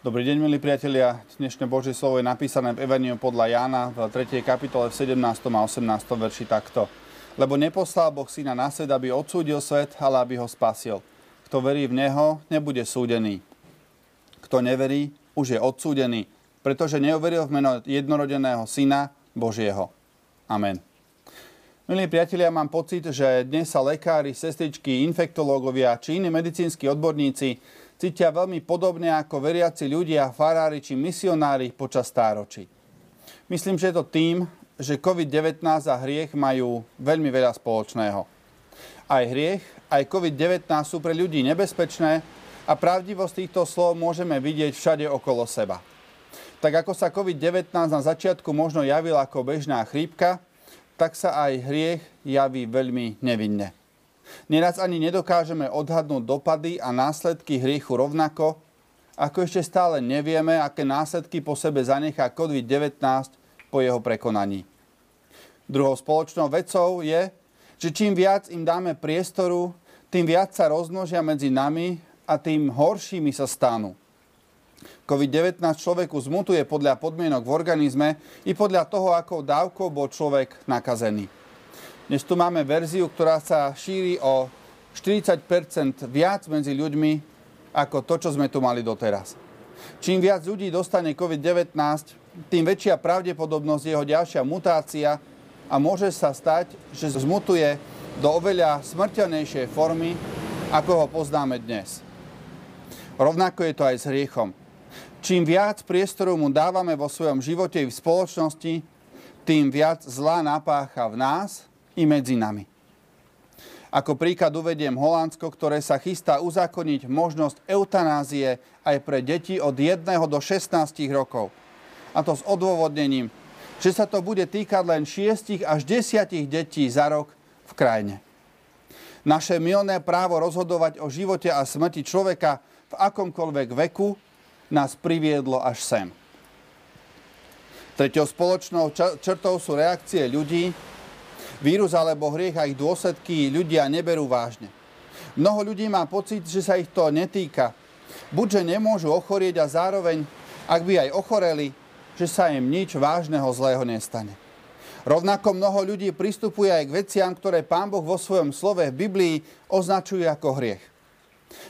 Dobrý deň, milí priatelia. Dnešné Božie slovo je napísané v Evanjeliu podľa Jána v 3. kapitole v 17. a 18. verši takto. Lebo neposlal Boh Syna na svet, aby odsúdil svet, ale aby ho spasil. Kto verí v Neho, nebude súdený. Kto neverí, už je odsúdený, pretože neuveril v meno jednorodeného Syna Božieho. Amen. Milí priatelia, mám pocit, že dnes sa lekári, sestričky, infektológovia či iní medicínsky odborníci cítia veľmi podobne ako veriaci ľudia, farári či misionári počas stáročí. Myslím, že je to tým, že COVID-19 a hriech majú veľmi veľa spoločného. Aj hriech, aj COVID-19 sú pre ľudí nebezpečné a pravdivosť týchto slov môžeme vidieť všade okolo seba. Tak ako sa COVID-19 na začiatku možno javil ako bežná chrípka, tak sa aj hriech javí veľmi nevinne. Neraz ani nedokážeme odhadnúť dopady a následky hriechu rovnako, ako ešte stále nevieme, aké následky po sebe zanechá COVID-19 po jeho prekonaní. Druhou spoločnou vecou je, že čím viac im dáme priestoru, tým viac sa rozmnožia medzi nami a tým horšími sa stanú. COVID-19 človeku zmutuje podľa podmienok v organizme i podľa toho, akou dávkou bol človek nakazený. Dnes tu máme verziu, ktorá sa šíri o 40% viac medzi ľuďmi, ako to, čo sme tu mali doteraz. Čím viac ľudí dostane COVID-19, tým väčšia pravdepodobnosť jeho ďalšia mutácia a môže sa stať, že zmutuje do oveľa smrteľnejšej formy, ako ho poznáme dnes. Rovnako je to aj s hriechom. Čím viac priestoru mu dávame vo svojom živote i v spoločnosti, tým viac zla napácha v nás i medzi nami. Ako príklad uvediem Holandsko, ktoré sa chystá uzákoniť možnosť eutanázie aj pre deti od 1 do 16 rokov. A to s odôvodnením, že sa to bude týkať len 6 až 10 detí za rok v krajine. Naše milné právo rozhodovať o živote a smrti človeka v akomkoľvek veku nás priviedlo až sem. Treťou spoločnou črtou sú reakcie ľudí. Vírus alebo hriech a ich dôsledky ľudia neberú vážne. Mnoho ľudí má pocit, že sa ich to netýka. Buďže nemôžu ochorieť a zároveň, ak by aj ochoreli, že sa im nič vážneho zlého nestane. Rovnako mnoho ľudí pristupuje aj k veciam, ktoré Pán Boh vo svojom slove v Biblii označuje ako hriech.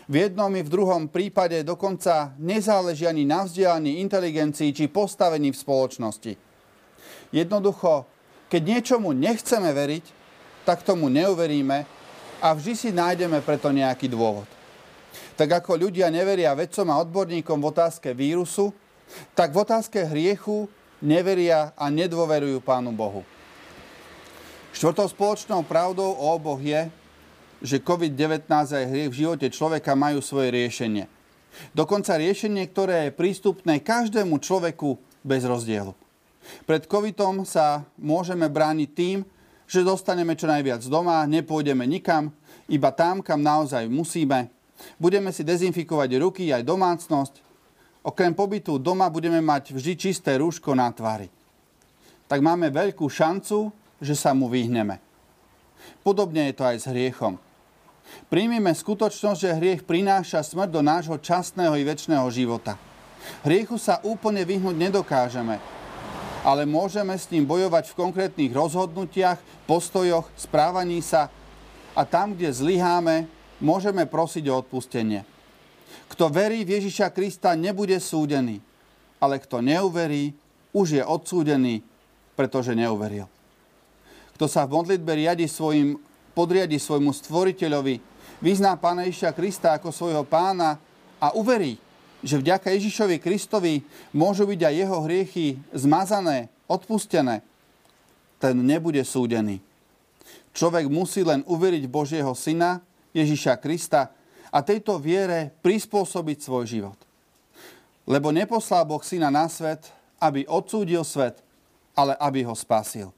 V jednom i v druhom prípade dokonca nezáleží ani na vzdelaní, inteligencii či postavení v spoločnosti. Jednoducho, keď niečomu nechceme veriť, tak tomu neuveríme a vždy si nájdeme preto nejaký dôvod. Tak ako ľudia neveria vedcom a odborníkom v otázke vírusu, tak v otázke hriechu neveria a nedôverujú Pánu Bohu. Štvrtou spoločnou pravdou o oboch je, že COVID-19 a hriech v živote človeka majú svoje riešenie. Dokonca riešenie, ktoré je prístupné každému človeku bez rozdielu. Pred covidom sa môžeme brániť tým, že dostaneme čo najviac doma, nepôjdeme nikam, iba tam, kam naozaj musíme. Budeme si dezinfikovať ruky aj domácnosť. Okrem pobytu doma budeme mať vždy čisté rúško na tvári. Tak máme veľkú šancu, že sa mu vyhneme. Podobne je to aj s hriechom. Príjmime skutočnosť, že hriech prináša smrť do nášho časného i večného života. Hriechu sa úplne vyhnúť nedokážeme, ale môžeme s ním bojovať v konkrétnych rozhodnutiach, postojoch, správaní sa a tam, kde zlyháme, môžeme prosiť o odpustenie. Kto verí v Ježiša Krista, nebude súdený, ale kto neuverí, už je odsúdený, pretože neuveril. Kto sa v modlitbe podriadi svojmu stvoriteľovi, vyzná Pána Ježiša Krista ako svojho pána a uverí, že vďaka Ježišovi Kristovi môžu byť aj jeho hriechy zmazané, odpustené, ten nebude súdený. Človek musí len uveriť Božieho Syna, Ježiša Krista, a tejto viere prispôsobiť svoj život. Lebo neposlal Boh Syna na svet, aby odsúdil svet, ale aby ho spasil.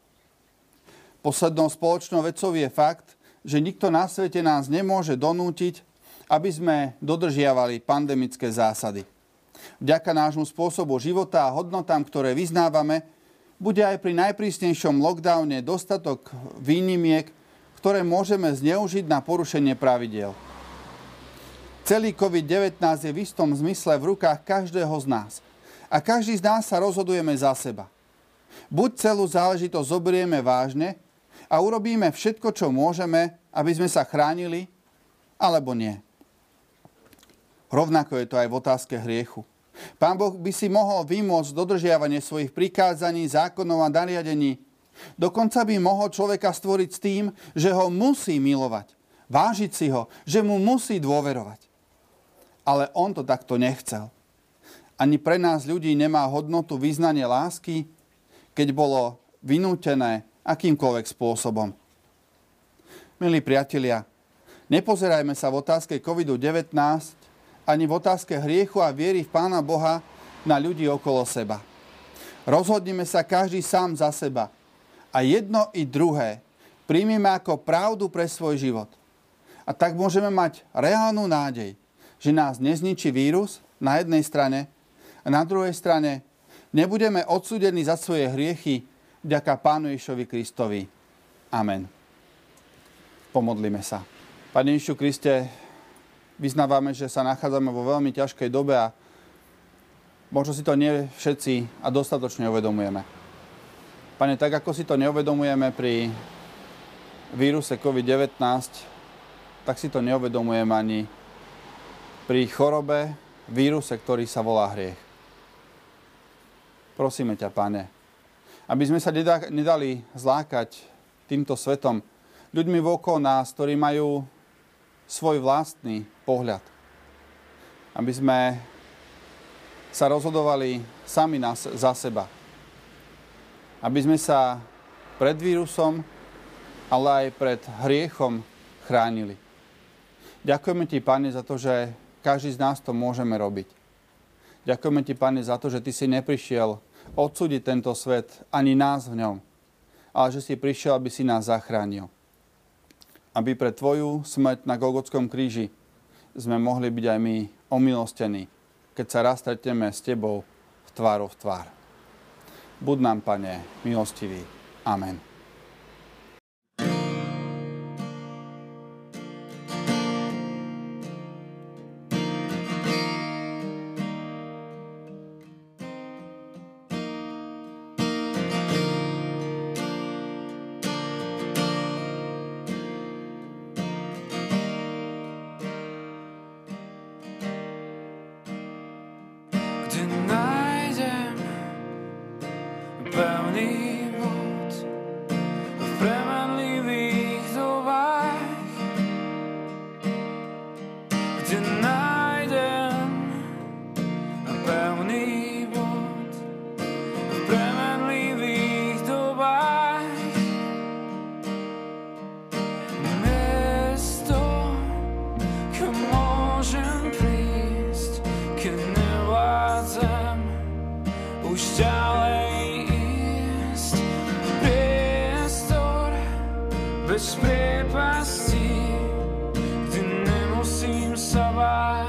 Poslednou spoločnou vecou je fakt, že nikto na svete nás nemôže donútiť, aby sme dodržiavali pandemické zásady. Vďaka nášmu spôsobu života a hodnotám, ktoré vyznávame, bude aj pri najprísnejšom lockdowne dostatok výnimiek, ktoré môžeme zneužiť na porušenie pravidiel. Celý COVID-19 je v istom zmysle v rukách každého z nás. A každý z nás sa rozhodujeme za seba. Buď celú záležitosť zoberieme vážne a urobíme všetko, čo môžeme, aby sme sa chránili, alebo nie. Rovnako je to aj v otázke hriechu. Pán Boh by si mohol vymôcť dodržiavanie svojich prikázaní, zákonov a nariadení. Dokonca by mohol človeka stvoriť s tým, že ho musí milovať, vážiť si ho, že mu musí dôverovať. Ale on to takto nechcel. Ani pre nás ľudí nemá hodnotu vyznanie lásky, keď bolo vynútené akýmkoľvek spôsobom. Milí priatelia, nepozerajme sa v otázke COVID-19 ani v otázke hriechu a viery v Pána Boha na ľudí okolo seba. Rozhodnime sa každý sám za seba. A jedno i druhé príjmime ako pravdu pre svoj život. A tak môžeme mať reálnu nádej, že nás nezničí vírus na jednej strane a na druhej strane nebudeme odsúdení za svoje hriechy vďaka Pánu Ježišovi Kristovi. Amen. Pomodlíme sa. Pane Ježišu Kriste, vyznávame, že sa nachádzame vo veľmi ťažkej dobe a možno si to nie všetci a dostatočne uvedomujeme. Pane, tak ako si to neuvedomujeme pri víruse COVID-19, tak si to neuvedomujeme ani pri chorobe, víruse, ktorý sa volá hriech. Prosíme ťa, Pane, aby sme sa nedali zlákať týmto svetom, ľuďmi okolo nás, ktorí majú svoj vlastný pohľad. Aby sme sa rozhodovali sami za seba. Aby sme sa pred vírusom, ale aj pred hriechom chránili. Ďakujeme ti, Pane, za to, že každý z nás to môžeme robiť. Ďakujeme ti, Pane, za to, že ty si neprišiel odsúdiť tento svet ani nás v ňom, ale že si prišiel, aby si nás zachránil. Aby pre tvoju smrť na Golgotskom kríži sme mohli byť aj my omilostení, keď sa raz stretneme s tebou v tvárou v tvár. Buď nám, Pane, milostivý. Amen. Pełny moc w premenliwych słowach, gdy znajdę pełny moc w premenliwych słowach. Mesto, gdzie może przyjść, gdy nie wadzę już dalej. Bez prepasti, gdy nie musím sa báť.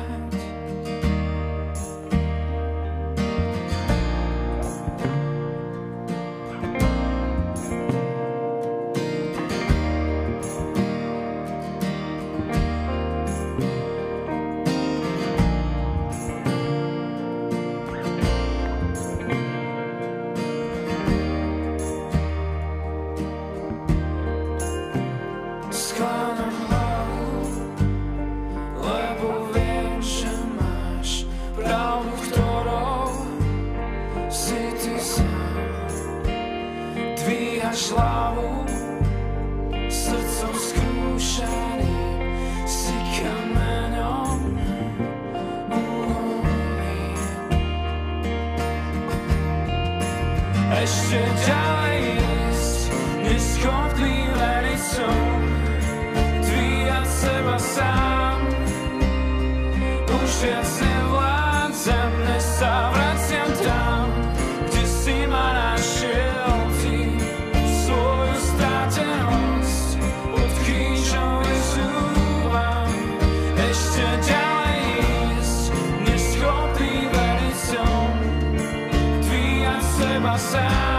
Slávu srdcom skúšaným si kameňom ulomy. Ešte ďalej ísť neskončí hranicou, dvíhať seba sám. Už viac nevládzem, než sa vraciam tam, kde si ma našiel. Seba sám.